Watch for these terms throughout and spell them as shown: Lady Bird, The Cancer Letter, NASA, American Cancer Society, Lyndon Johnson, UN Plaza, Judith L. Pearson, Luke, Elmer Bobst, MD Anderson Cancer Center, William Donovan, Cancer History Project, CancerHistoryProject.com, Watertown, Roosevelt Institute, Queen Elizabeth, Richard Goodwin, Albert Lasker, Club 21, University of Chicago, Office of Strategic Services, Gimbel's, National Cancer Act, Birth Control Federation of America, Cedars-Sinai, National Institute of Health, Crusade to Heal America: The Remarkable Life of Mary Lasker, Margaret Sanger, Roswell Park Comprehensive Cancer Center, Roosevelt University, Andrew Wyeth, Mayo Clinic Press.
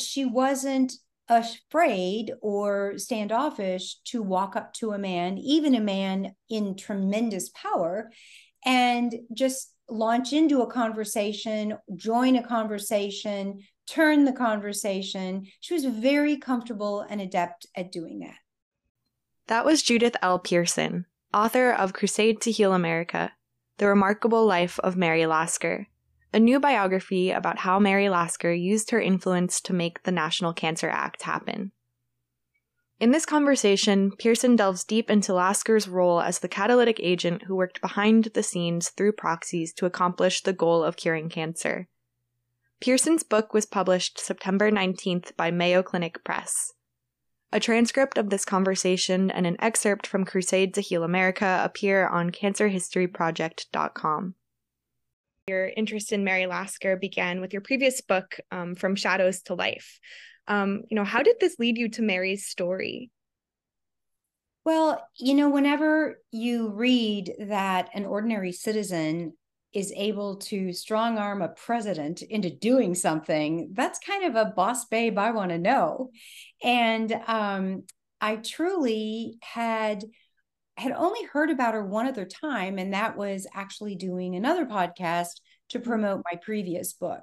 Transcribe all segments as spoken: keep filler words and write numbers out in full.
she wasn't afraid or standoffish to walk up to a man, even a man in tremendous power, and just launch into a conversation, join a conversation, turn the conversation. She was very comfortable and adept at doing that. That was Judith L. Pearson, author of Crusade to Heal America: The Remarkable Life of Mary Lasker, a new biography about how Mary Lasker used her influence to make the National Cancer Act happen. In this conversation, Pearson delves deep into Lasker's role as the catalytic agent who worked behind the scenes through proxies to accomplish the goal of curing cancer. Pearson's book was published September nineteenth by Mayo Clinic Press. A transcript of this conversation and an excerpt from Crusade to Heal America appear on Cancer History Project dot com. Your interest in Mary Lasker began with your previous book, um, From Shadows to Life. Um, you know, how did this lead you to Mary's story? Well, you know, whenever you read that an ordinary citizen is able to strong arm a president into doing something, that's kind of a boss babe I want to know. And um, I truly had... had only heard about her one other time, and that was actually doing another podcast to promote my previous book.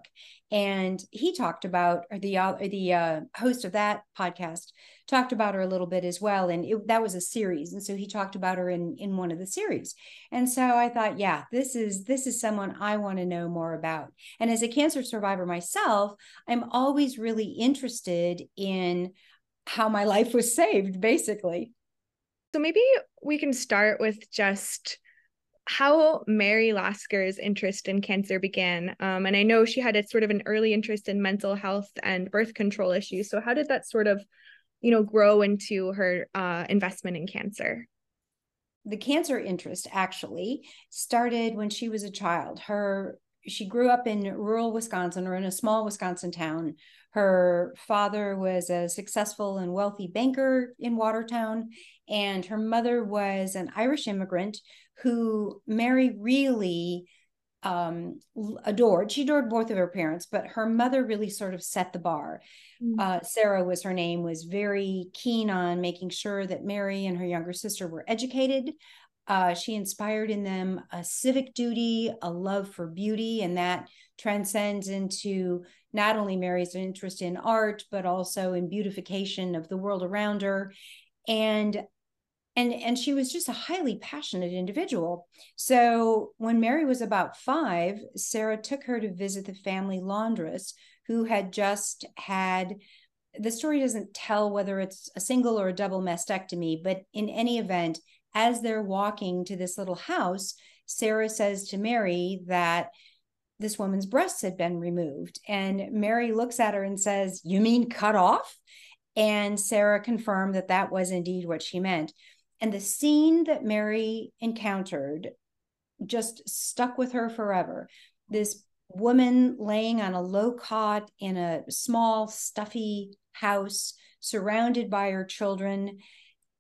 And he talked about, or the uh, the uh, host of that podcast talked about her a little bit as well. And it, that was a series, and so he talked about her in in one of the series. And so I thought, yeah, this is this is someone I want to know more about. And as a cancer survivor myself, I'm always really interested in how my life was saved, basically. So maybe we can start with just how Mary Lasker's interest in cancer began. Um, and I know she had a sort of an early interest in mental health and birth control issues. So how did that sort of, you know, grow into her uh, investment in cancer? The cancer interest actually started when she was a child. Her She grew up in rural Wisconsin, or in a small Wisconsin town. Her father was a successful and wealthy banker in Watertown, and her mother was an Irish immigrant who Mary really um, adored. She adored both of her parents, but her mother really sort of set the bar. Mm-hmm. Uh, Sarah was her name, was very keen on making sure that Mary and her younger sister were educated. Uh, she inspired in them a civic duty, a love for beauty, and that transcends into not only Mary's interest in art, but also in beautification of the world around her. And, and, and she was just a highly passionate individual. So when Mary was about five, Sarah took her to visit the family laundress, who had just had... the story doesn't tell whether it's a single or a double mastectomy, but in any event, as they're walking to this little house, Sarah says to Mary that this woman's breasts had been removed. And Mary looks at her and says, "You mean cut off?" And Sarah confirmed that that was indeed what she meant. And the scene that Mary encountered just stuck with her forever. This woman laying on a low cot in a small, stuffy house, surrounded by her children.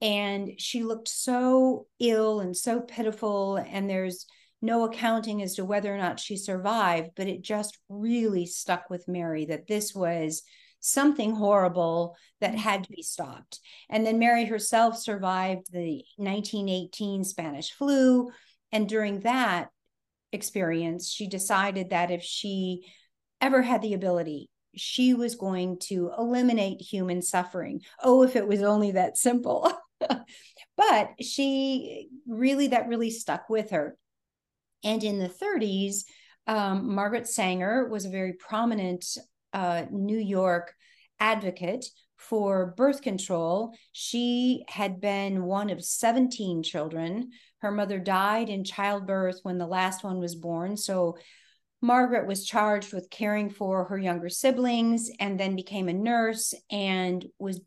And she looked so ill and so pitiful, and there's no accounting as to whether or not she survived, but it just really stuck with Mary that this was something horrible that had to be stopped. And then Mary herself survived the nineteen eighteen Spanish flu. And during that experience, she decided that if she ever had the ability, she was going to eliminate human suffering. Oh, if it was only that simple. But she really, that really stuck with her. And in the thirties, um, Margaret Sanger was a very prominent uh, New York advocate for birth control. She had been one of seventeen children. Her mother died in childbirth when the last one was born. So Margaret was charged with caring for her younger siblings, and then became a nurse and was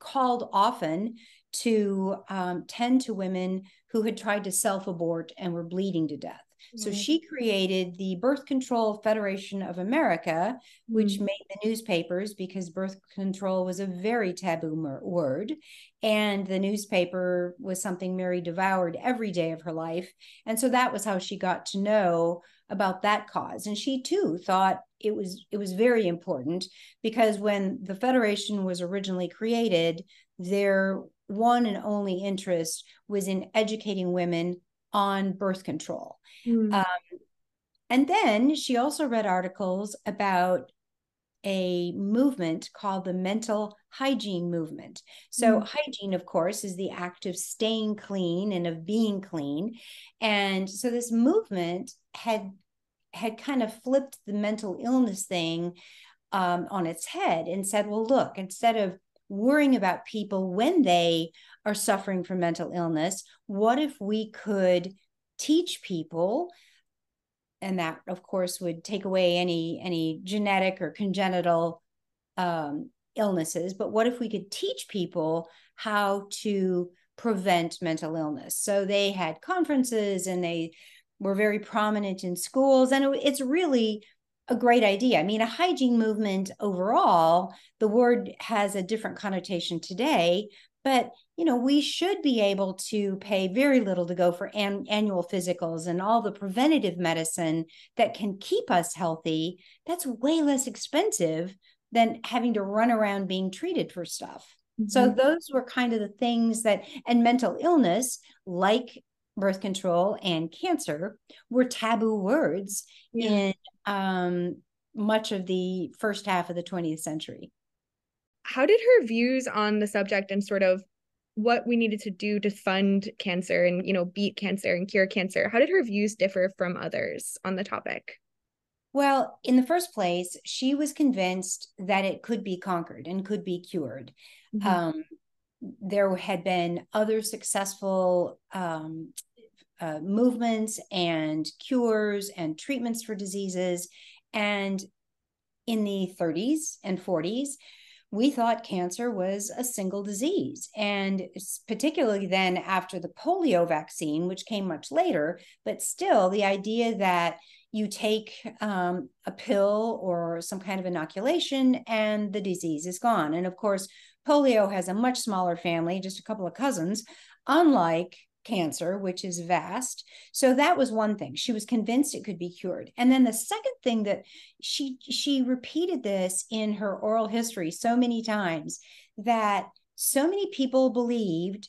called often to um, tend to women who had tried to self-abort and were bleeding to death. Mm-hmm. So she created the Birth Control Federation of America, which mm-hmm. made the newspapers because birth control was a very taboo word. And the newspaper was something Mary devoured every day of her life. And so that was how she got to know about that cause. And she too thought it was it was very important, because when the Federation was originally created, their one and only interest was in educating women on birth control. Mm. Um, and then she also read articles about a movement called the mental hygiene movement. So mm. hygiene, of course, is the act of staying clean and of being clean. And so this movement had had kind of flipped the mental illness thing um, on its head and said, well, look, instead of worrying about people when they are suffering from mental illness, what if we could teach people? And that, of course, would take away any any genetic or congenital um, illnesses. But what if we could teach people how to prevent mental illness? So they had conferences and they were very prominent in schools. And it, it's really a great idea. I mean, a hygiene movement overall, the word has a different connotation today. But, you know, we should be able to pay very little to go for an, annual physicals and all the preventative medicine that can keep us healthy. That's way less expensive than having to run around being treated for stuff. Mm-hmm. So those were kind of the things that, and mental illness, like birth control and cancer, were taboo words yeah. in um, much of the first half of the twentieth century. How did her views on the subject and sort of what we needed to do to fund cancer and, you know, beat cancer and cure cancer, how did her views differ from others on the topic? Well, in the first place, she was convinced that it could be conquered and could be cured. Mm-hmm. Um, there had been other successful um, uh, movements and cures and treatments for diseases. And in the thirties and forties, we thought cancer was a single disease. And particularly then after the polio vaccine, which came much later, but still the idea that you take um, a pill or some kind of inoculation and the disease is gone. And of course, polio has a much smaller family, just a couple of cousins, unlike cancer, which is vast. So that was one thing. She was convinced it could be cured. And then the second thing that she she repeated this in her oral history so many times, that so many people believed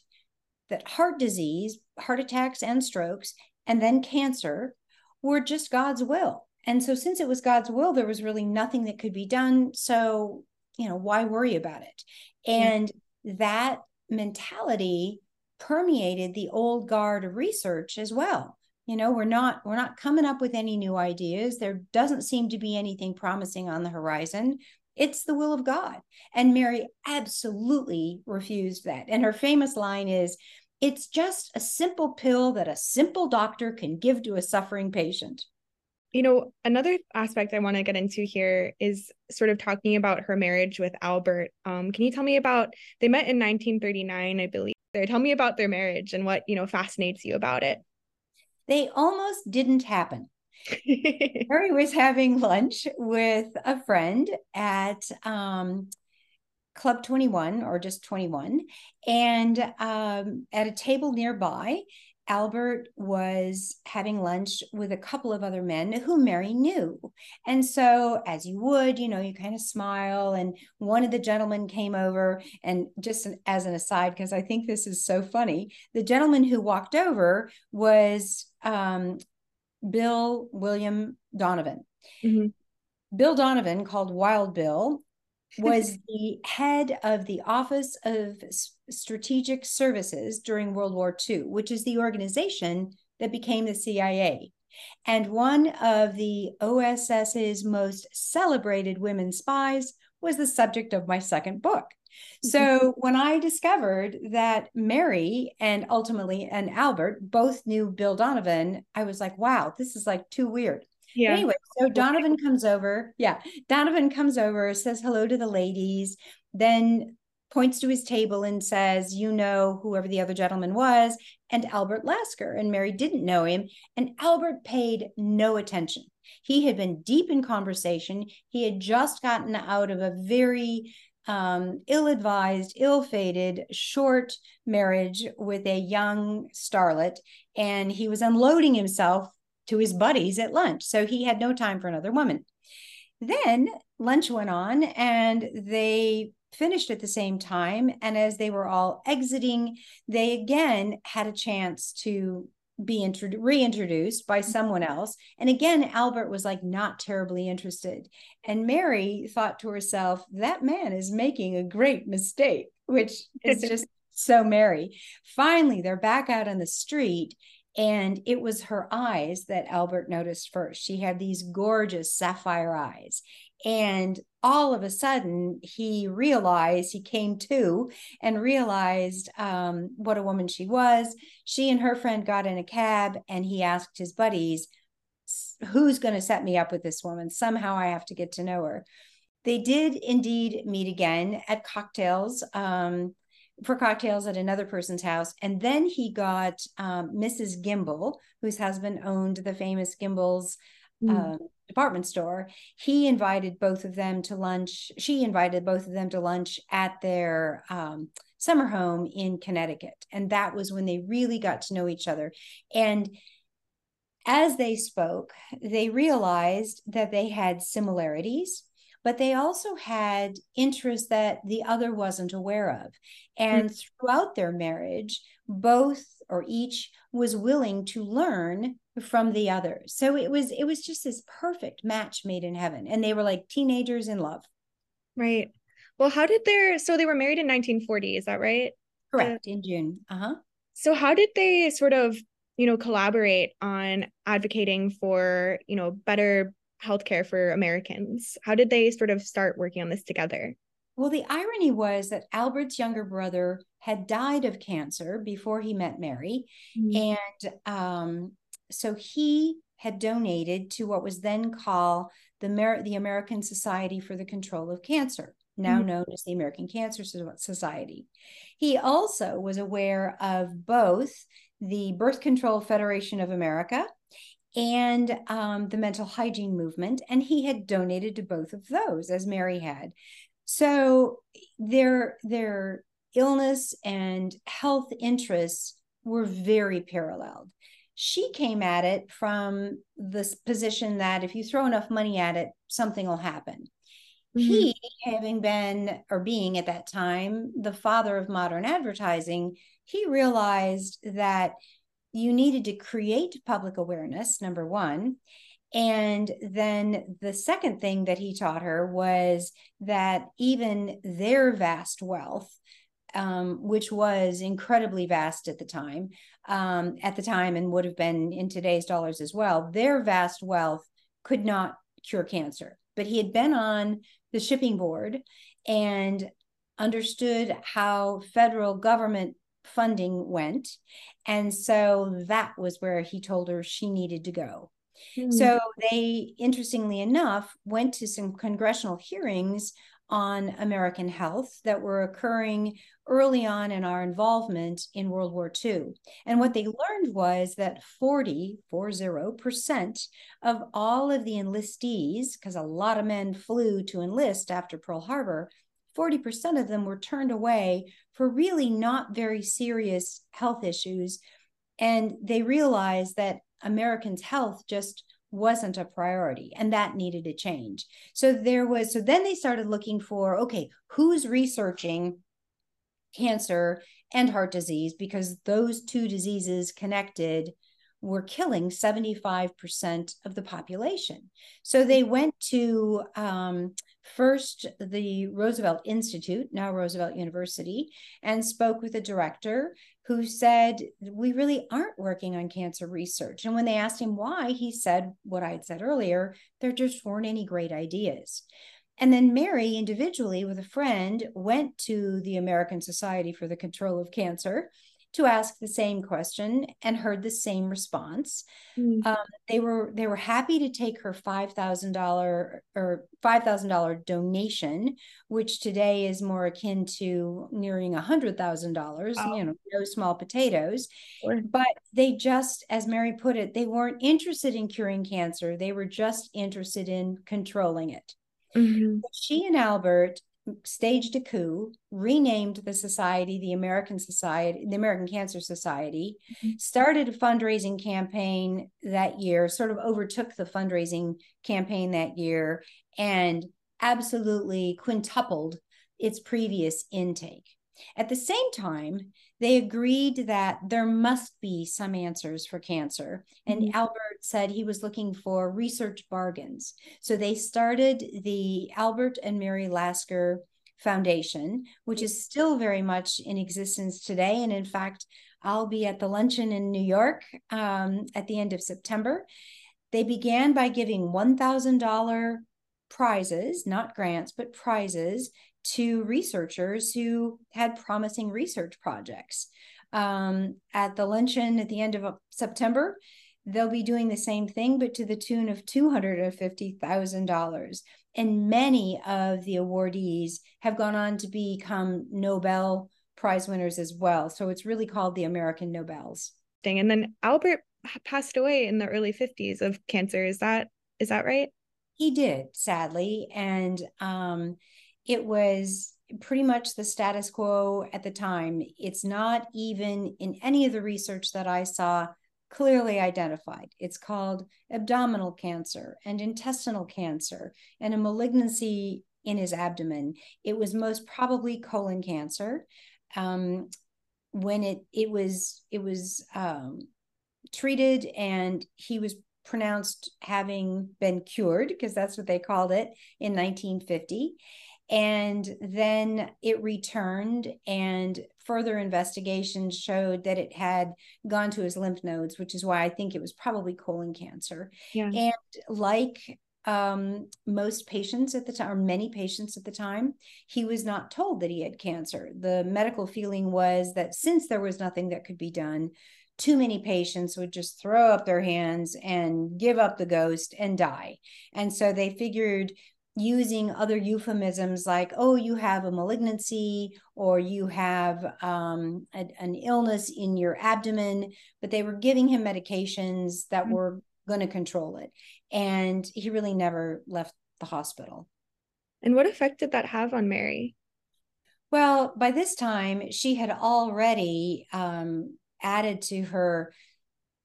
that heart disease, heart attacks and strokes, and then cancer were just God's will. And so since it was God's will, there was really nothing that could be done. So, you know, why worry about it? And yeah. that mentality permeated the old guard of research as well. You know, we're not we're not coming up with any new ideas. There doesn't seem to be anything promising on the horizon. It's the will of God. And Mary absolutely refused that. And her famous line is, "It's just a simple pill that a simple doctor can give to a suffering patient." You know, another aspect I want to get into here is sort of talking about her marriage with Albert. Um, can you tell me about, they met in nineteen thirty-nine, I believe. There, tell me about their marriage and what, you know, fascinates you about it. They almost didn't happen. Mary was having lunch with a friend at um, Club twenty-one, or just twenty-one, and um, at a table nearby, Albert was having lunch with a couple of other men who Mary knew. And so, as you would, you know, you kind of smile. And one of the gentlemen came over, and just an, as an aside, because I think this is so funny, the gentleman who walked over was um, Bill William Donovan. Mm-hmm. Bill Donovan, called Wild Bill, was the head of the Office of Strategic Services during World War Two, which is the organization that became the C I A. And one of the O S S's most celebrated women spies was the subject of my second book. So when I discovered that Mary and ultimately and Albert both knew Bill Donovan, I was like, wow, this is like too weird. Yeah. Anyway, so Donovan comes over. Yeah. Donovan comes over, says hello to the ladies, then points to his table and says, you know, whoever the other gentleman was, and Albert Lasker. And Mary didn't know him. And Albert paid no attention. He had been deep in conversation. He had just gotten out of a very um, ill-advised, ill-fated, short marriage with a young starlet. And he was unloading himself to his buddies at lunch. So he had no time for another woman. Then lunch went on and they finished at the same time. And as they were all exiting, they again had a chance to be intro- reintroduced by someone else. And again, Albert was like not terribly interested. And Mary thought to herself, that man is making a great mistake, which is just so Mary. Finally, they're back out on the street. And it was her eyes that Albert noticed first. She had these gorgeous sapphire eyes. And all of a sudden, he realized, he came to and realized um, what a woman she was. She and her friend got in a cab and he asked his buddies, who's going to set me up with this woman? Somehow I have to get to know her. They did indeed meet again at cocktails, um, for cocktails at another person's house. And then he got um, Missus Gimbel, whose husband owned the famous Gimbel's Mm. uh, department store. He invited both of them to lunch. She invited both of them to lunch at their um, summer home in Connecticut. And that was when they really got to know each other. And as they spoke, they realized that they had similarities, but they also had interests that the other wasn't aware of. And mm. throughout their marriage, both or each was willing to learn from the other. So it was it was just this perfect match made in heaven. And they were like teenagers in love. Right. Well, how did their, so they were married in nineteen forty, is that right? Correct, uh, in June. Uh-huh. So how did they sort of, you know, collaborate on advocating for, you know, better healthcare for Americans? How did they sort of start working on this together? Well, the irony was that Albert's younger brother had died of cancer before he met Mary. Mm-hmm. And um, so he had donated to what was then called the, Mer- the American Society for the Control of Cancer, now mm-hmm. known as the American Cancer Society. He also was aware of both the Birth Control Federation of America and um, the mental hygiene movement, and he had donated to both of those, as Mary had. So their, their illness and health interests were very paralleled. She came at it from this position that if you throw enough money at it, something will happen. Mm-hmm. He, having been or being at that time the father of modern advertising, he realized that you needed to create public awareness, number one. And then the second thing that he taught her was that even their vast wealth, um, which was incredibly vast at the time, um, at the time and would have been in today's dollars as well, their vast wealth could not cure cancer. But he had been on the shipping board and understood how federal government funding went. And so that was where he told her she needed to go. Mm-hmm. So they, interestingly enough, went to some congressional hearings on American health that were occurring early on in our involvement in World War Two. And what they learned was that forty percent of all of the enlistees, because a lot of men flew to enlist after Pearl Harbor, forty percent of them were turned away for really not very serious health issues. And they realized that Americans' health just wasn't a priority and that needed a change. So there was, so then they started looking for, okay, who's researching cancer and heart disease, because those two diseases connected were killing seventy-five percent of the population. So they went to um, first the Roosevelt Institute, now Roosevelt University, and spoke with a director who said, we really aren't working on cancer research. And when they asked him why, he said what I had said earlier, there just weren't any great ideas. And then Mary individually with a friend went to the American Society for the Control of Cancer to ask the same question and heard the same response. Mm-hmm. Um, they were they were happy to take her five thousand dollars or five thousand dollars donation, which today is more akin to nearing one hundred thousand dollars, wow. you know, no small potatoes. Sure. But they just, as Mary put it, they weren't interested in curing cancer. They were just interested in controlling it. Mm-hmm. She and Albert staged a coup, renamed the society the American Society, the American Cancer Society, started a fundraising campaign that year, sort of overtook the fundraising campaign that year, and absolutely quintupled its previous intake. At the same time, they agreed that there must be some answers for cancer. And mm-hmm. Albert said he was looking for research bargains. So they started the Albert and Mary Lasker Foundation, which is still very much in existence today. And in fact, I'll be at the luncheon in New York um, at the end of September. They began by giving one thousand dollars prizes, not grants, but prizes, to researchers who had promising research projects. Um, at the luncheon at the end of September, they'll be doing the same thing, but to the tune of two hundred fifty thousand dollars. And many of the awardees have gone on to become Nobel Prize winners as well. So it's really called the American Nobels. And then Albert passed away in the early fifties of cancer. Is that is that right? He did, sadly. And um it was pretty much the status quo at the time. It's not even in any of the research that I saw clearly identified. It's called abdominal cancer and intestinal cancer and a malignancy in his abdomen. It was most probably colon cancer. Um, when it it was it was um, treated and he was pronounced having been cured, because that's what they called it, in nineteen fifty. And then it returned, and further investigations showed that it had gone to his lymph nodes, which is why I think it was probably colon cancer. Yeah. And like um, most patients at the time, or many patients at the time, he was not told that he had cancer. The medical feeling was that since there was nothing that could be done, too many patients would just throw up their hands and give up the ghost and die. And so they figured, using other euphemisms like, oh, you have a malignancy, or you have um, a, an illness in your abdomen, but they were giving him medications that mm-hmm. were going to control it. And he really never left the hospital. And what effect did that have on Mary? Well, by this time, she had already um, added to her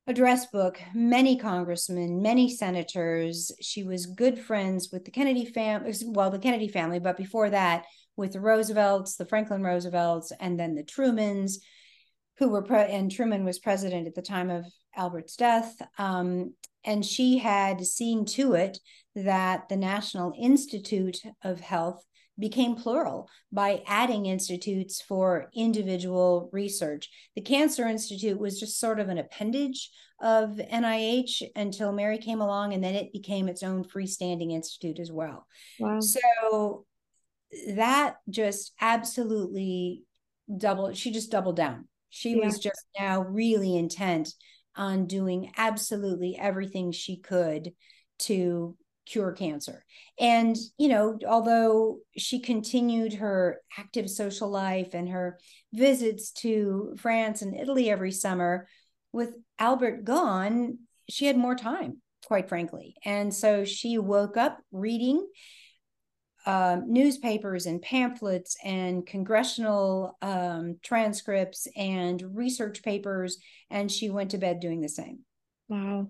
address book many congressmen, many senators. She was good friends with the Kennedy family, well, the Kennedy family, but before that, with the Roosevelts, the Franklin Roosevelts, and then the Trumans, who were, pre- and Truman was president at the time of Albert's death. Um, and she had seen to it that the National Institute of Health became plural by adding institutes for individual research. The Cancer Institute was just sort of an appendage of N I H until Mary came along, and then it became its own freestanding institute as well. Wow. So that just absolutely doubled, she just doubled down. She yeah. was just now really intent on doing absolutely everything she could to cure cancer. And, you know, although she continued her active social life and her visits to France and Italy every summer, with Albert gone, she had more time, quite frankly. And so she woke up reading uh, newspapers and pamphlets and congressional um, transcripts and research papers, and she went to bed doing the same. Wow.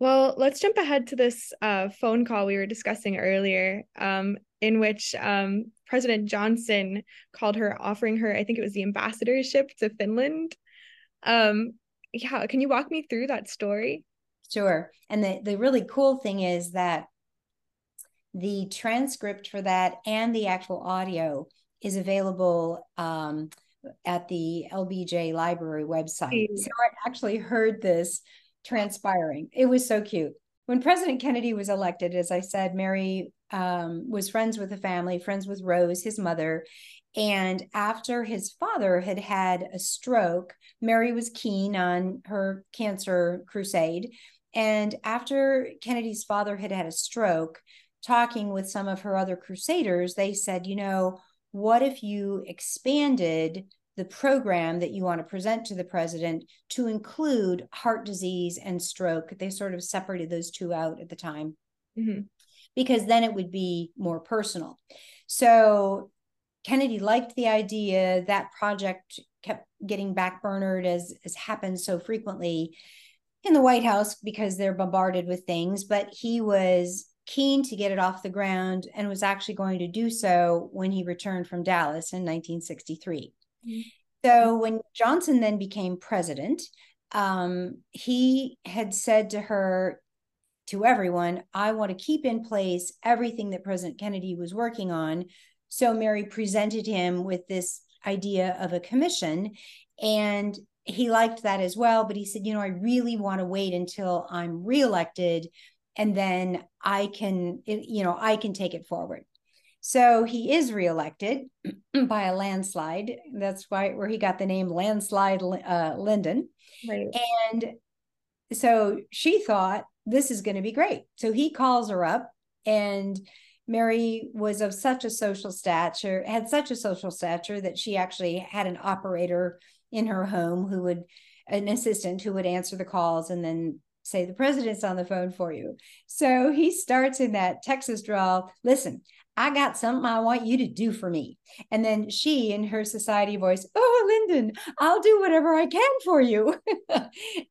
Well, let's jump ahead to this uh, phone call we were discussing earlier, um, in which um, President Johnson called her, offering her, I think it was the ambassadorship to Finland. Um, yeah, can you walk me through that story? Sure. And the, the really cool thing is that the transcript for that and the actual audio is available um, at the L B J Library website. So I actually heard this transpiring. It was so cute. When President Kennedy was elected, as I said, Mary um, was friends with the family, friends with Rose, his mother. And after his father had had a stroke, Mary was keen on her cancer crusade. And after Kennedy's father had had a stroke, talking with some of her other crusaders, they said, you know, what if you expanded the program that you want to present to the president to include heart disease and stroke? They sort of separated those two out at the time. Mm-hmm. because then it would be more personal. So Kennedy liked the idea. That project kept getting backburnered, as, as happened so frequently in the White House, because they're bombarded with things, but he was keen to get it off the ground and was actually going to do so when he returned from Dallas in nineteen sixty-three. Mm-hmm. So when Johnson then became president, um, he had said to her, to everyone, I want to keep in place everything that President Kennedy was working on. So Mary presented him with this idea of a commission, and he liked that as well. But he said, you know, I really want to wait until I'm reelected, and then I can, you know, I can take it forward. So he is reelected by a landslide. That's why where he got the name Landslide uh, Lyndon. Right. And so she thought, this is going to be great. So he calls her up, and Mary was of such a social stature, had such a social stature that she actually had an operator in her home who would, an assistant who would answer the calls and then say, the president's on the phone for you. So he starts in that Texas drawl, listen, I got something I want you to do for me. And then she, in her society voice, oh, Lyndon, I'll do whatever I can for you.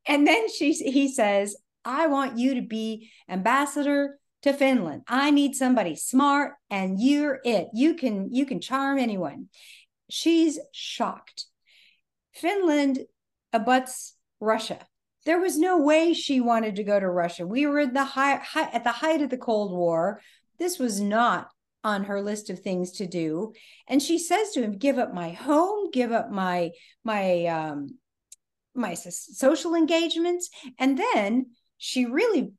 And then she, he says, I want you to be ambassador to Finland. I need somebody smart, and you're it. You can, you can charm anyone. She's shocked. Finland abuts Russia. There was no way she wanted to go to Russia. We were at the, high, high, at the height of the Cold War. This was not on her list of things to do. And she says to him, give up my home, give up my, my, um, my social engagements. And then she really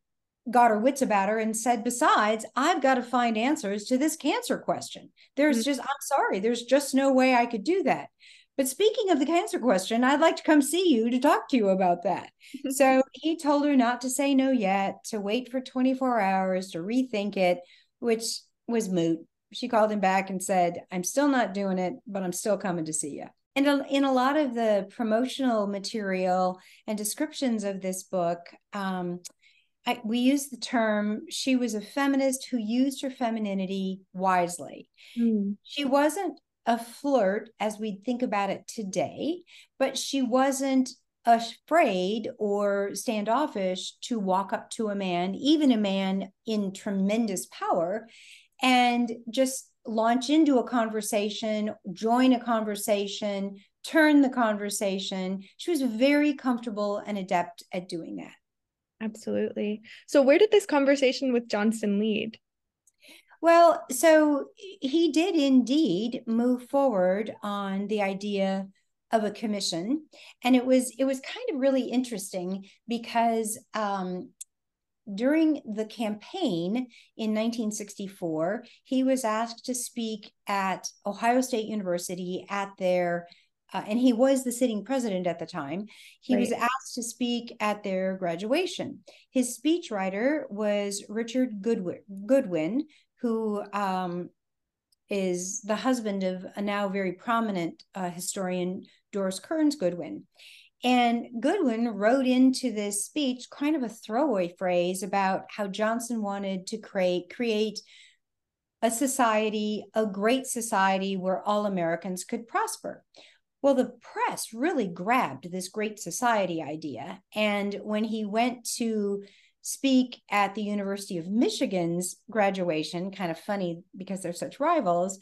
got her wits about her and said, besides, I've got to find answers to this cancer question. There's mm-hmm. just, I'm sorry, there's just no way I could do that. But speaking of the cancer question, I'd like to come see you to talk to you about that. So he told her not to say no yet, to wait for twenty-four hours, to rethink it, which was moot. She called him back and said, I'm still not doing it, but I'm still coming to see you. And in a lot of the promotional material and descriptions of this book, um, I, we use the term, she was a feminist who used her femininity wisely. Mm. She wasn't a flirt as we think about it today, but she wasn't afraid or standoffish to walk up to a man, even a man in tremendous power, and just launch into a conversation, join a conversation, turn the conversation. She was very comfortable and adept at doing that. Absolutely. So where did this conversation with Johnson lead? Well, so he did indeed move forward on the idea of a commission. And it was it was kind of really interesting because um, during the campaign in nineteen sixty-four, he was asked to speak at Ohio State University at their, uh, and he was the sitting president at the time. He Right. was asked to speak at their graduation. His speechwriter was Richard Goodwin, Goodwin who um, is the husband of a now very prominent uh, historian, Doris Kearns Goodwin. And Goodwin wrote into this speech kind of a throwaway phrase about how Johnson wanted to create, create a society, a great society where all Americans could prosper. Well, the press really grabbed this great society idea. And when he went to speak at the University of Michigan's graduation, kind of funny because they're such rivals,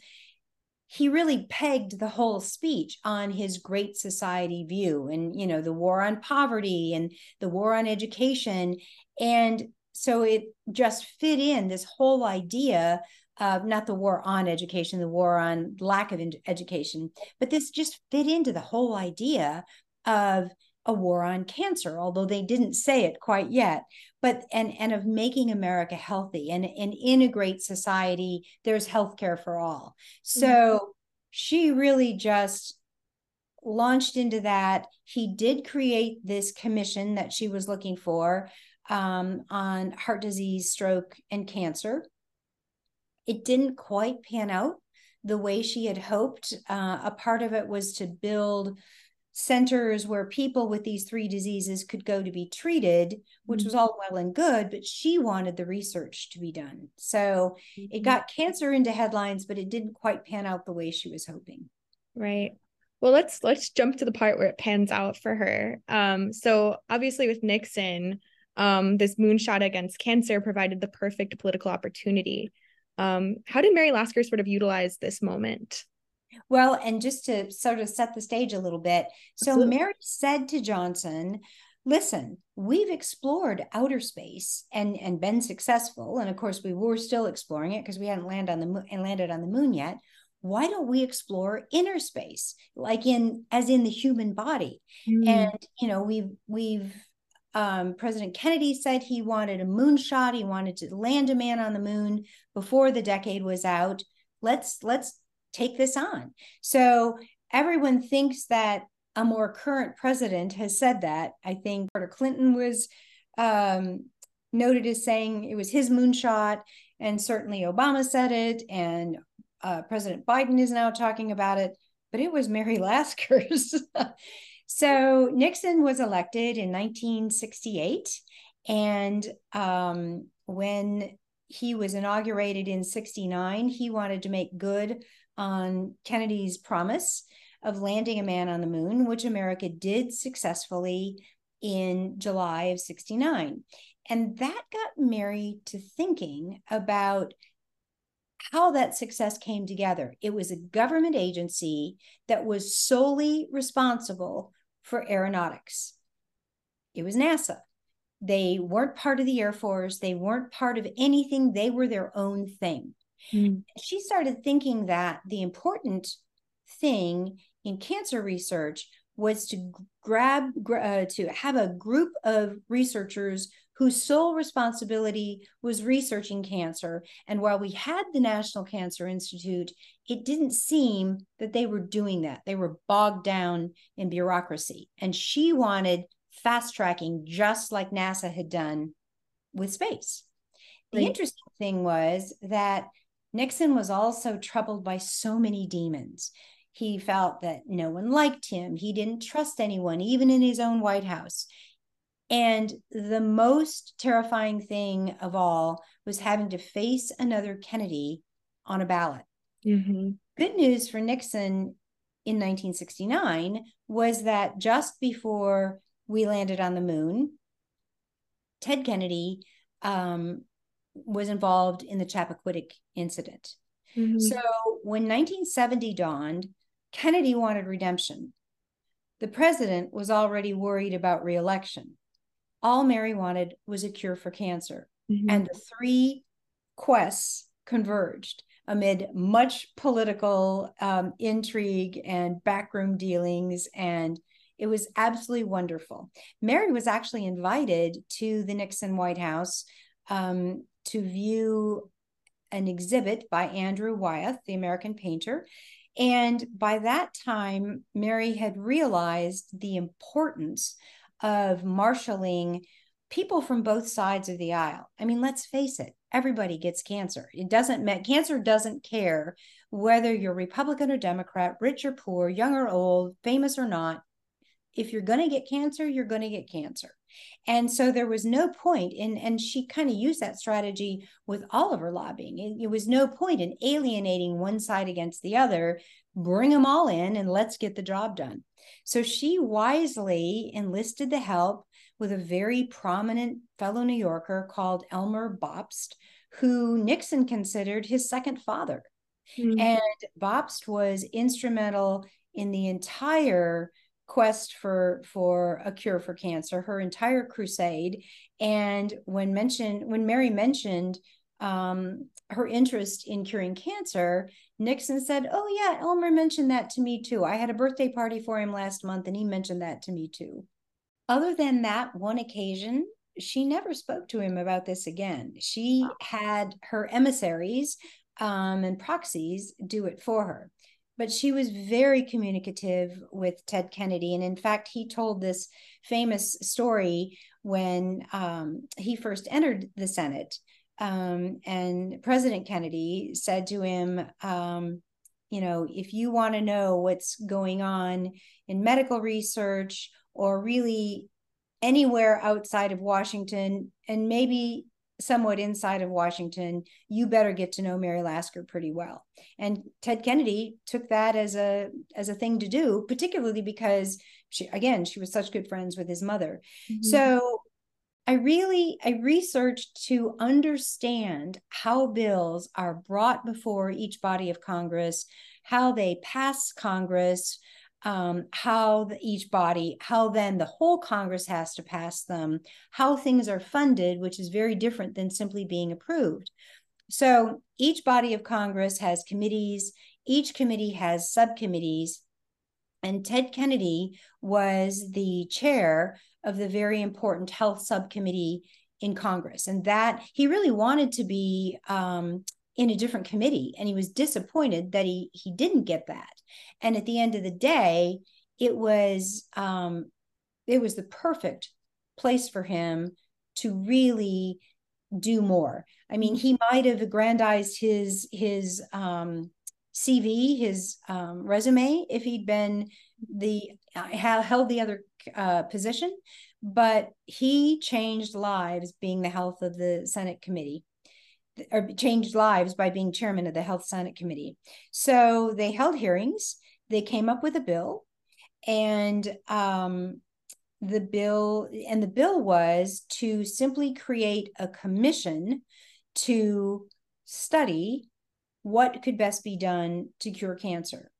he really pegged the whole speech on his great society view and, you know, the war on poverty and the war on education. And so it just fit in this whole idea of not the war on education, the war on lack of education, but this just fit into the whole idea of a war on cancer, although they didn't say it quite yet, but and and of making America healthy and, and in a great society, there's healthcare for all. So mm-hmm. she really just launched into that. He did create this commission that she was looking for um, on heart disease, stroke, and cancer. It didn't quite pan out the way she had hoped. Uh, a part of it was to build centers where people with these three diseases could go to be treated, which was all well and good, but she wanted the research to be done. So it got cancer into headlines, but it didn't quite pan out the way she was hoping. Right. Well, let's let's jump to the part where it pans out for her. Um, so obviously with Nixon, um, this moonshot against cancer provided the perfect political opportunity. Um, how did Mary Lasker sort of utilize this moment? Well, and just to sort of set the stage a little bit. So Absolutely. Mary said to Johnson, listen, we've explored outer space and, and been successful. And of course, we were still exploring it because we hadn't landed on the moon and landed on the moon yet. Why don't we explore inner space, like in as in the human body? Mm. And, you know, we've we've um, President Kennedy said he wanted a moonshot. He wanted to land a man on the moon before the decade was out. Let's let's. take this on. So everyone thinks that a more current president has said that. I think Carter Clinton was um, noted as saying it was his moonshot, and certainly Obama said it, and uh, President Biden is now talking about it, but it was Mary Lasker's. So Nixon was elected in nineteen sixty-eight, and um, when he was inaugurated in sixty-nine, he wanted to make good on Kennedy's promise of landing a man on the moon, which America did successfully in July of sixty-nine. And that got Mary to thinking about how that success came together. It was a government agency that was solely responsible for aeronautics. It was NASA. They weren't part of the Air Force. They weren't part of anything. They were their own thing. Mm. She started thinking that the important thing in cancer research was to grab, uh, to have a group of researchers whose sole responsibility was researching cancer. And while we had the National Cancer Institute, it didn't seem that they were doing that. They were bogged down in bureaucracy. And she wanted fast tracking, just like NASA had done with space. The right. interesting thing was that Nixon was also troubled by so many demons. He felt that no one liked him. He didn't trust anyone, even in his own White House. And the most terrifying thing of all was having to face another Kennedy on a ballot. Mm-hmm. Good news for Nixon in nineteen sixty-nine was that just before we landed on the moon, Ted Kennedy um, was involved in the Chappaquiddick incident. Mm-hmm. So when nineteen seventy dawned, Kennedy wanted redemption. The president was already worried about re-election. All Mary wanted was a cure for cancer. Mm-hmm. And the three quests converged amid much political um, intrigue and backroom dealings, and it was absolutely wonderful. Mary was actually invited to the Nixon White House um, to view an exhibit by Andrew Wyeth, the American painter. And by that time, Mary had realized the importance of marshaling people from both sides of the aisle. I mean, let's face it, everybody gets cancer. It doesn't matter. Cancer doesn't care whether you're Republican or Democrat, rich or poor, young or old, famous or not. If you're going to get cancer, you're going to get cancer. And so there was no point in, and she kind of used that strategy with all of her lobbying. It, it was no point in alienating one side against the other. Bring them all in and let's get the job done. So she wisely enlisted the help with a very prominent fellow New Yorker called Elmer Bobst, who Nixon considered his second father. Mm-hmm. And Bobst was instrumental in the entire quest for for a cure for cancer, her entire crusade. And when mentioned, when Mary mentioned um, her interest in curing cancer, Nixon said, "Oh yeah, Elmer mentioned that to me too. I had a birthday party for him last month, and he mentioned that to me too." Other than that one occasion, she never spoke to him about this again. She had her emissaries um, and proxies do it for her. But she was very communicative with Ted Kennedy. And in fact, he told this famous story when um, he first entered the Senate. Um, and President Kennedy said to him, um, you know, if you want to know what's going on in medical research or really anywhere outside of Washington and maybe somewhat inside of Washington, you better get to know Mary Lasker pretty well. And Ted Kennedy took that as a as a thing to do, particularly because she, again, she was such good friends with his mother. Mm-hmm. So I really, I researched to understand how bills are brought before each body of Congress, how they pass Congress, um, how the, each body, how then the whole Congress has to pass them, how things are funded, which is very different than simply being approved. So each body of Congress has committees, each committee has subcommittees, and Ted Kennedy was the chair of the very important health subcommittee in Congress. And that he really wanted to be um, in a different committee. And he was disappointed that he, he didn't get that. And at the end of the day, it was, um, it was the perfect place for him to really do more. I mean, he might have aggrandized his, his um, C V, his um, resume, if he'd been the, held the other Uh, position, but he changed lives being the health of the Senate committee, or changed lives by being chairman of the Health Senate committee. So they held hearings, they came up with a bill, and um, the bill and the bill was to simply create a commission to study what could best be done to cure cancer.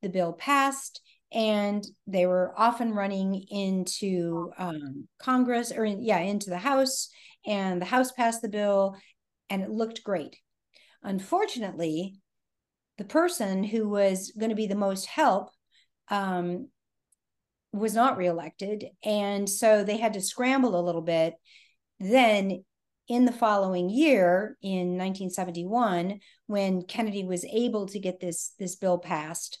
The bill passed, and they were often running into um, Congress or in, yeah, into the House, and the House passed the bill and it looked great. Unfortunately, the person who was going to be the most help um, was not reelected. And so they had to scramble a little bit. Then in the following year, in nineteen seventy-one, when Kennedy was able to get this, this bill passed,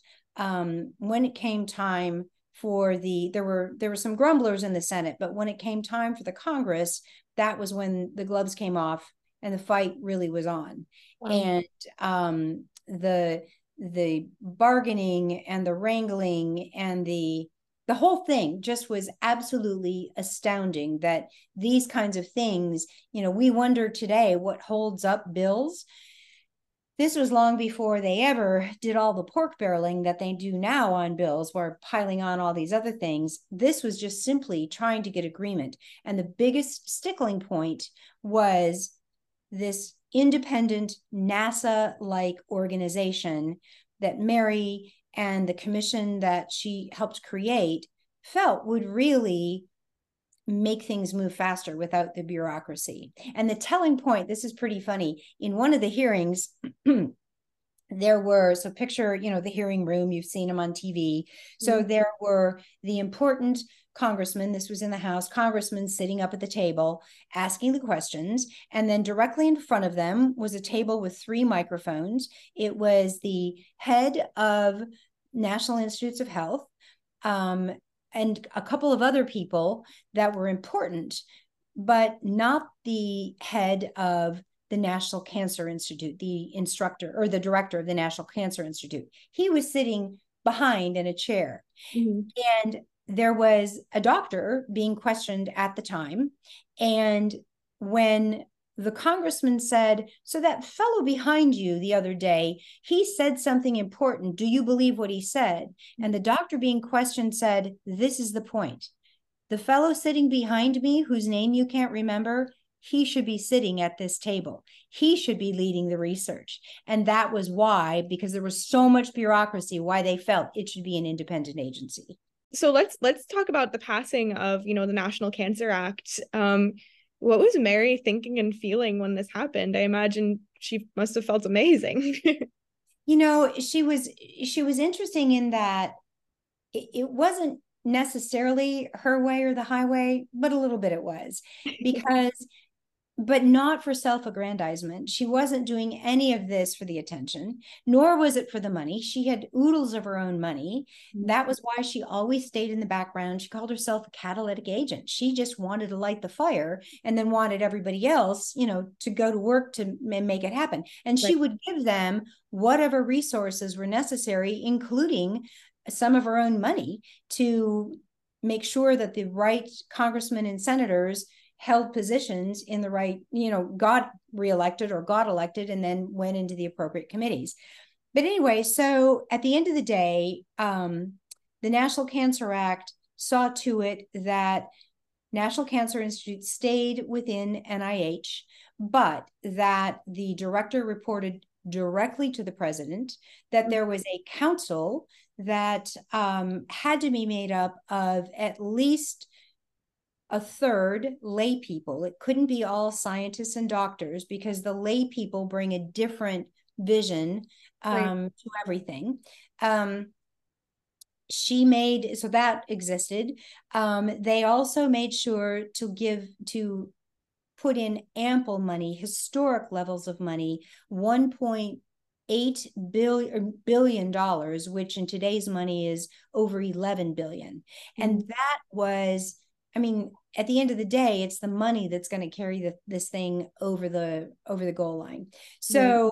Um, when it came time for the, there were there were some grumblers in the Senate, but when it came time for the Congress, that was when the gloves came off and the fight really was on. Wow. And um, the the bargaining and the wrangling and the the whole thing just was absolutely astounding, that these kinds of things, you know, we wonder today what holds up bills. This was long before they ever did all the pork barreling that they do now on bills, where piling on all these other things. This was just simply trying to get agreement. And the biggest stickling point was this independent NASA-like organization that Mary and the commission that she helped create felt would really make things move faster without the bureaucracy. And the telling point, this is pretty funny, in one of the hearings, there were, so picture, you know, the hearing room, you've seen them on T V. So mm-hmm. There were the important congressmen, this was in the House, congressmen sitting up at the table, asking the questions. And then directly in front of them was a table with three microphones. It was the head of National Institutes of Health, um, and a couple of other people that were important, but not the head of the National Cancer Institute, the instructor or the director of the National Cancer Institute. He was sitting behind in a chair. Mm-hmm. And there was a doctor being questioned at the time. And when the congressman said, "So that fellow behind you the other day, he said something important. Do you believe what he said?" And the doctor being questioned said, "This is the point. The fellow sitting behind me, whose name you can't remember, he should be sitting at this table. He should be leading the research." And that was why, because there was so much bureaucracy, why they felt it should be an independent agency. So let's let's talk about the passing of, you know, the National Cancer Act. Um, What was Mary thinking and feeling when this happened? I imagine she must have felt amazing. You know, she was she was interesting in that it, it wasn't necessarily her way or the highway, but a little bit it was, because but not for self-aggrandizement. She wasn't doing any of this for the attention, nor was it for the money. She had oodles of her own money. That was why she always stayed in the background. She called herself a catalytic agent. She just wanted to light the fire and then wanted everybody else, you know, to go to work to make it happen. And she right. would give them whatever resources were necessary, including some of her own money, to make sure that the right congressmen and senators held positions in the right, you know, got reelected or got elected and then went into the appropriate committees. But anyway, so at the end of the day, um, the National Cancer Act saw to it that National Cancer Institute stayed within N I H, but that the director reported directly to the president, that there was a council that um, had to be made up of at least a third lay people. It couldn't be all scientists and doctors because the lay people bring a different vision um, right. to everything. Um, she made, so that existed. Um, they also made sure to give, to put in ample money, historic levels of money, one point eight billion dollars, which in today's money is over eleven billion. Mm-hmm. And that was, I mean, at the end of the day, it's the money that's going to carry the, this thing over the over the goal line. So right.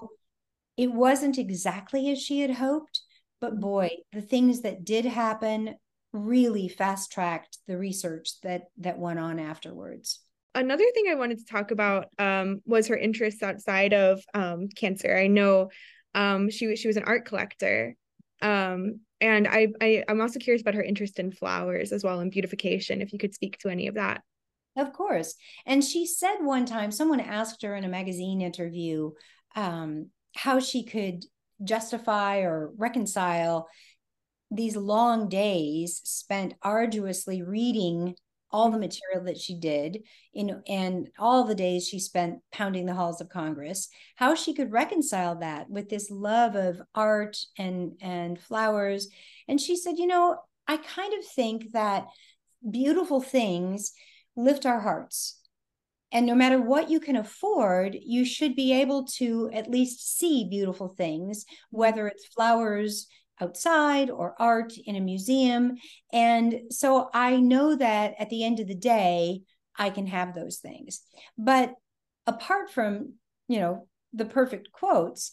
it wasn't exactly as she had hoped, but boy, the things that did happen really fast-tracked the research that that went on afterwards. Another thing I wanted to talk about um, was her interests outside of um, cancer. I know um, she was she was an art collector. Um, And I, I, I'm also curious about her interest in flowers as well, and beautification, if you could speak to any of that. Of course. And she said one time, someone asked her in a magazine interview um, how she could justify or reconcile these long days spent arduously reading all the material that she did, you know, and all the days she spent pounding the halls of Congress, how she could reconcile that with this love of art and, and flowers. And she said, you know, I kind of think that beautiful things lift our hearts. And no matter what you can afford, you should be able to at least see beautiful things, whether it's flowers outside or art in a museum. And so I know that at the end of the day, I can have those things. But apart from, you know, the perfect quotes,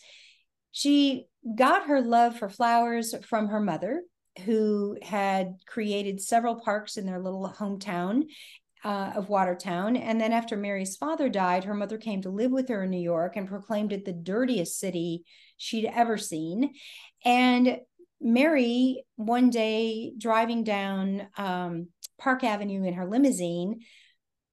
she got her love for flowers from her mother, who had created several parks in their little hometown Uh, of Watertown. And then after Mary's father died, her mother came to live with her in New York and proclaimed it the dirtiest city she'd ever seen. And Mary, one day driving down um, Park Avenue in her limousine,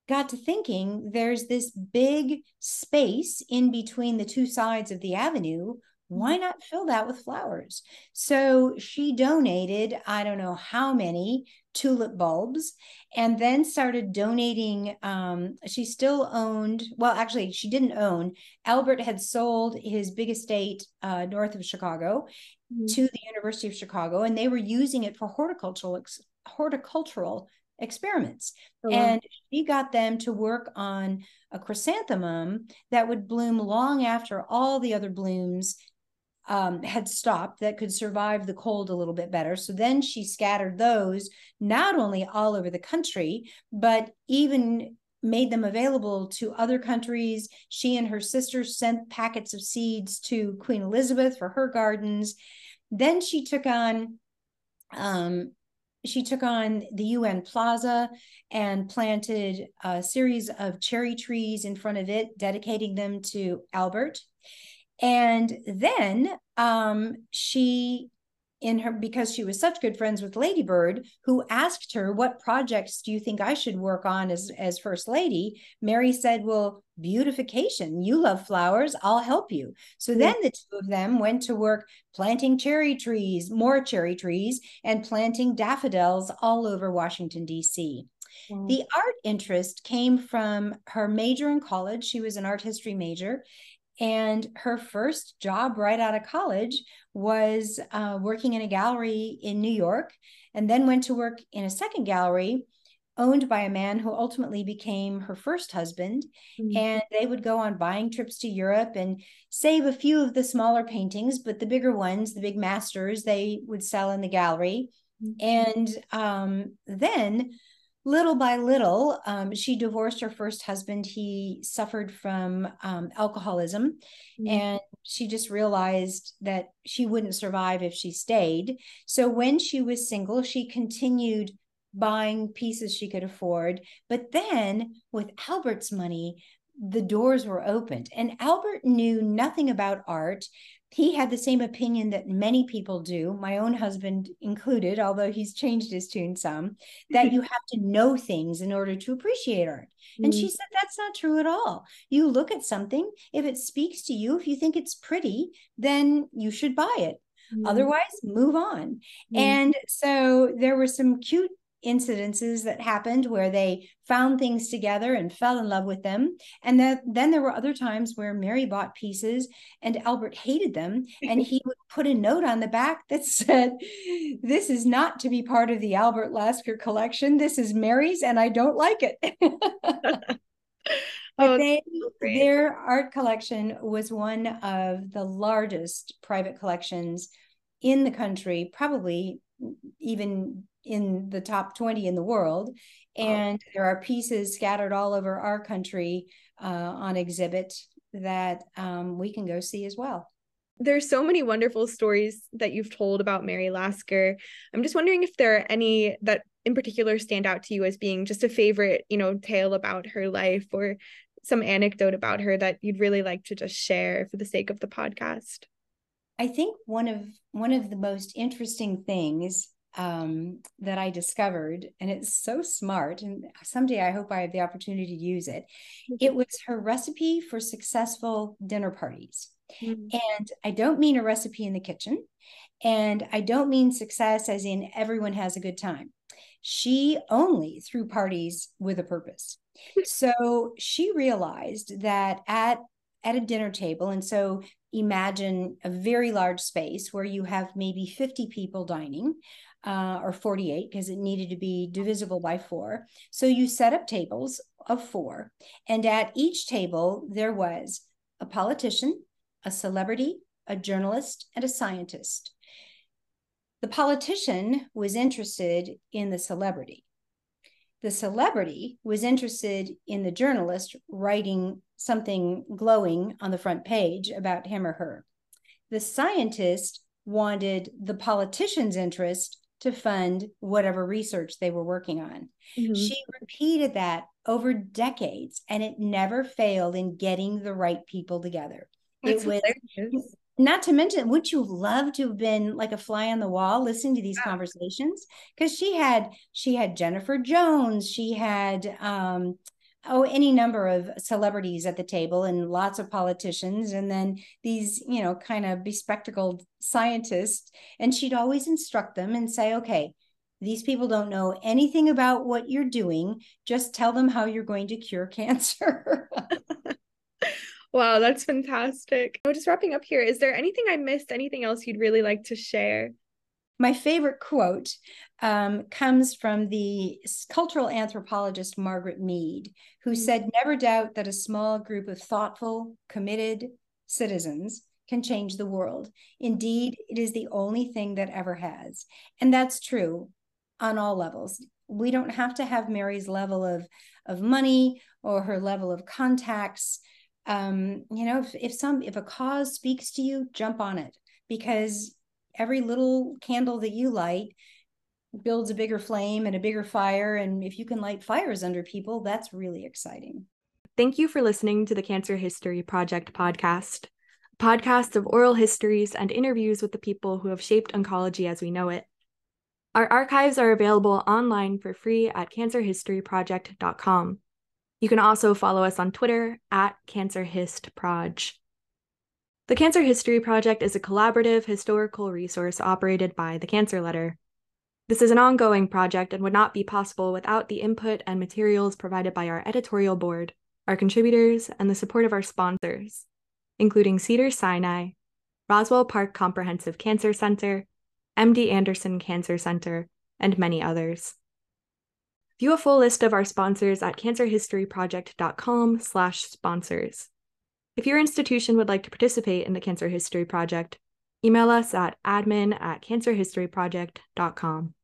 got to thinking there's this big space in between the two sides of the avenue. Why not fill that with flowers? So she donated, I don't know how many tulip bulbs, and then started donating. Um, she still owned, well, actually she didn't own, Albert had sold his big estate uh, north of Chicago mm-hmm. to the University of Chicago, and they were using it for horticultural ex- horticultural experiments. Mm-hmm. And she got them to work on a chrysanthemum that would bloom long after all the other blooms Um, had stopped, that could survive the cold a little bit better. So then she scattered those not only all over the country, but even made them available to other countries. She and her sister sent packets of seeds to Queen Elizabeth for her gardens. Then she took on um, she took on the U N Plaza and planted a series of cherry trees in front of it, dedicating them to Albert. And then um, she, in her, because she was such good friends with Lady Bird, who asked her, what projects do you think I should work on as, as First Lady? Mary said, well, beautification. You love flowers. I'll help you. So then the two of them went to work planting cherry trees, more cherry trees, and planting daffodils all over Washington, D C Wow. The art interest came from her major in college. She was an art history major. And her first job right out of college was uh, working in a gallery in New York, and then went to work in a second gallery owned by a man who ultimately became her first husband. Mm-hmm. And they would go on buying trips to Europe and save a few of the smaller paintings, but the bigger ones, the big masters, they would sell in the gallery. Mm-hmm. And um, then little by little, um, she divorced her first husband. He suffered from um, alcoholism, mm-hmm. and she just realized that she wouldn't survive if she stayed. So when she was single, she continued buying pieces she could afford. But then with Albert's money, the doors were opened, and Albert knew nothing about art. He had the same opinion that many people do, my own husband included, although he's changed his tune some, that you have to know things in order to appreciate art. And mm-hmm. she said, that's not true at all. You look at something, if it speaks to you, if you think it's pretty, then you should buy it. Mm-hmm. Otherwise, move on. Mm-hmm. And so there were some cute incidences that happened where they found things together and fell in love with them. And that, then there were other times where Mary bought pieces and Albert hated them. And he would put a note on the back that said, this is not to be part of the Albert Lasker collection. This is Mary's and I don't like it. But they, their art collection was one of the largest private collections in the country, probably even in the top twenty in the world. And oh. there are pieces scattered all over our country uh, on exhibit that um, we can go see as well. There's so many wonderful stories that you've told about Mary Lasker. I'm just wondering if there are any that in particular stand out to you as being just a favorite, you know, tale about her life or some anecdote about her that you'd really like to just share for the sake of the podcast. I think one of one of the most interesting things um, that I discovered, and it's so smart, and someday I hope I have the opportunity to use it, mm-hmm. it was her recipe for successful dinner parties. Mm-hmm. And I don't mean a recipe in the kitchen, and I don't mean success as in everyone has a good time. She only threw parties with a purpose. So she realized that at at a dinner table, and so imagine a very large space where you have maybe fifty people dining, uh, or forty-eight, because it needed to be divisible by four. So you set up tables of four, and at each table, there was a politician, a celebrity, a journalist, and a scientist. The politician was interested in the celebrity. The celebrity was interested in the journalist writing something glowing on the front page about him or her. The scientist wanted the politician's interest to fund whatever research they were working on. Mm-hmm. She repeated that over decades, and it never failed in getting the right people together. That's it was hilarious. Not to mention, wouldn't you love to have been like a fly on the wall listening to these yeah. conversations? Because she had she had Jennifer Jones, she had um, oh any number of celebrities at the table, and lots of politicians, and then these you know kind of bespectacled scientists, and she'd always instruct them and say, okay, these people don't know anything about what you're doing. Just tell them how you're going to cure cancer. Wow, that's fantastic. So just wrapping up here, is there anything I missed, anything else you'd really like to share? My favorite quote um, comes from the cultural anthropologist Margaret Mead, who said, "Never doubt that a small group of thoughtful, committed citizens can change the world. Indeed, it is the only thing that ever has." And that's true on all levels. We don't have to have Mary's level of, of money or her level of contacts. Um, you know, if, if some, if a cause speaks to you, jump on it, because every little candle that you light builds a bigger flame and a bigger fire. And if you can light fires under people, that's really exciting. Thank you for listening to the Cancer History Project podcast, a podcast of oral histories and interviews with the people who have shaped oncology as we know it. Our archives are available online for free at cancer history project dot com. You can also follow us on Twitter at CancerHistProj. The Cancer History Project is a collaborative historical resource operated by the Cancer Letter. This is an ongoing project and would not be possible without the input and materials provided by our editorial board, our contributors, and the support of our sponsors, including Cedars-Sinai, Roswell Park Comprehensive Cancer Center, M D Anderson Cancer Center, and many others. View a full list of our sponsors at cancer history project dot com slash sponsors. If your institution would like to participate in the Cancer History Project, email us at admin at cancer history project dot com.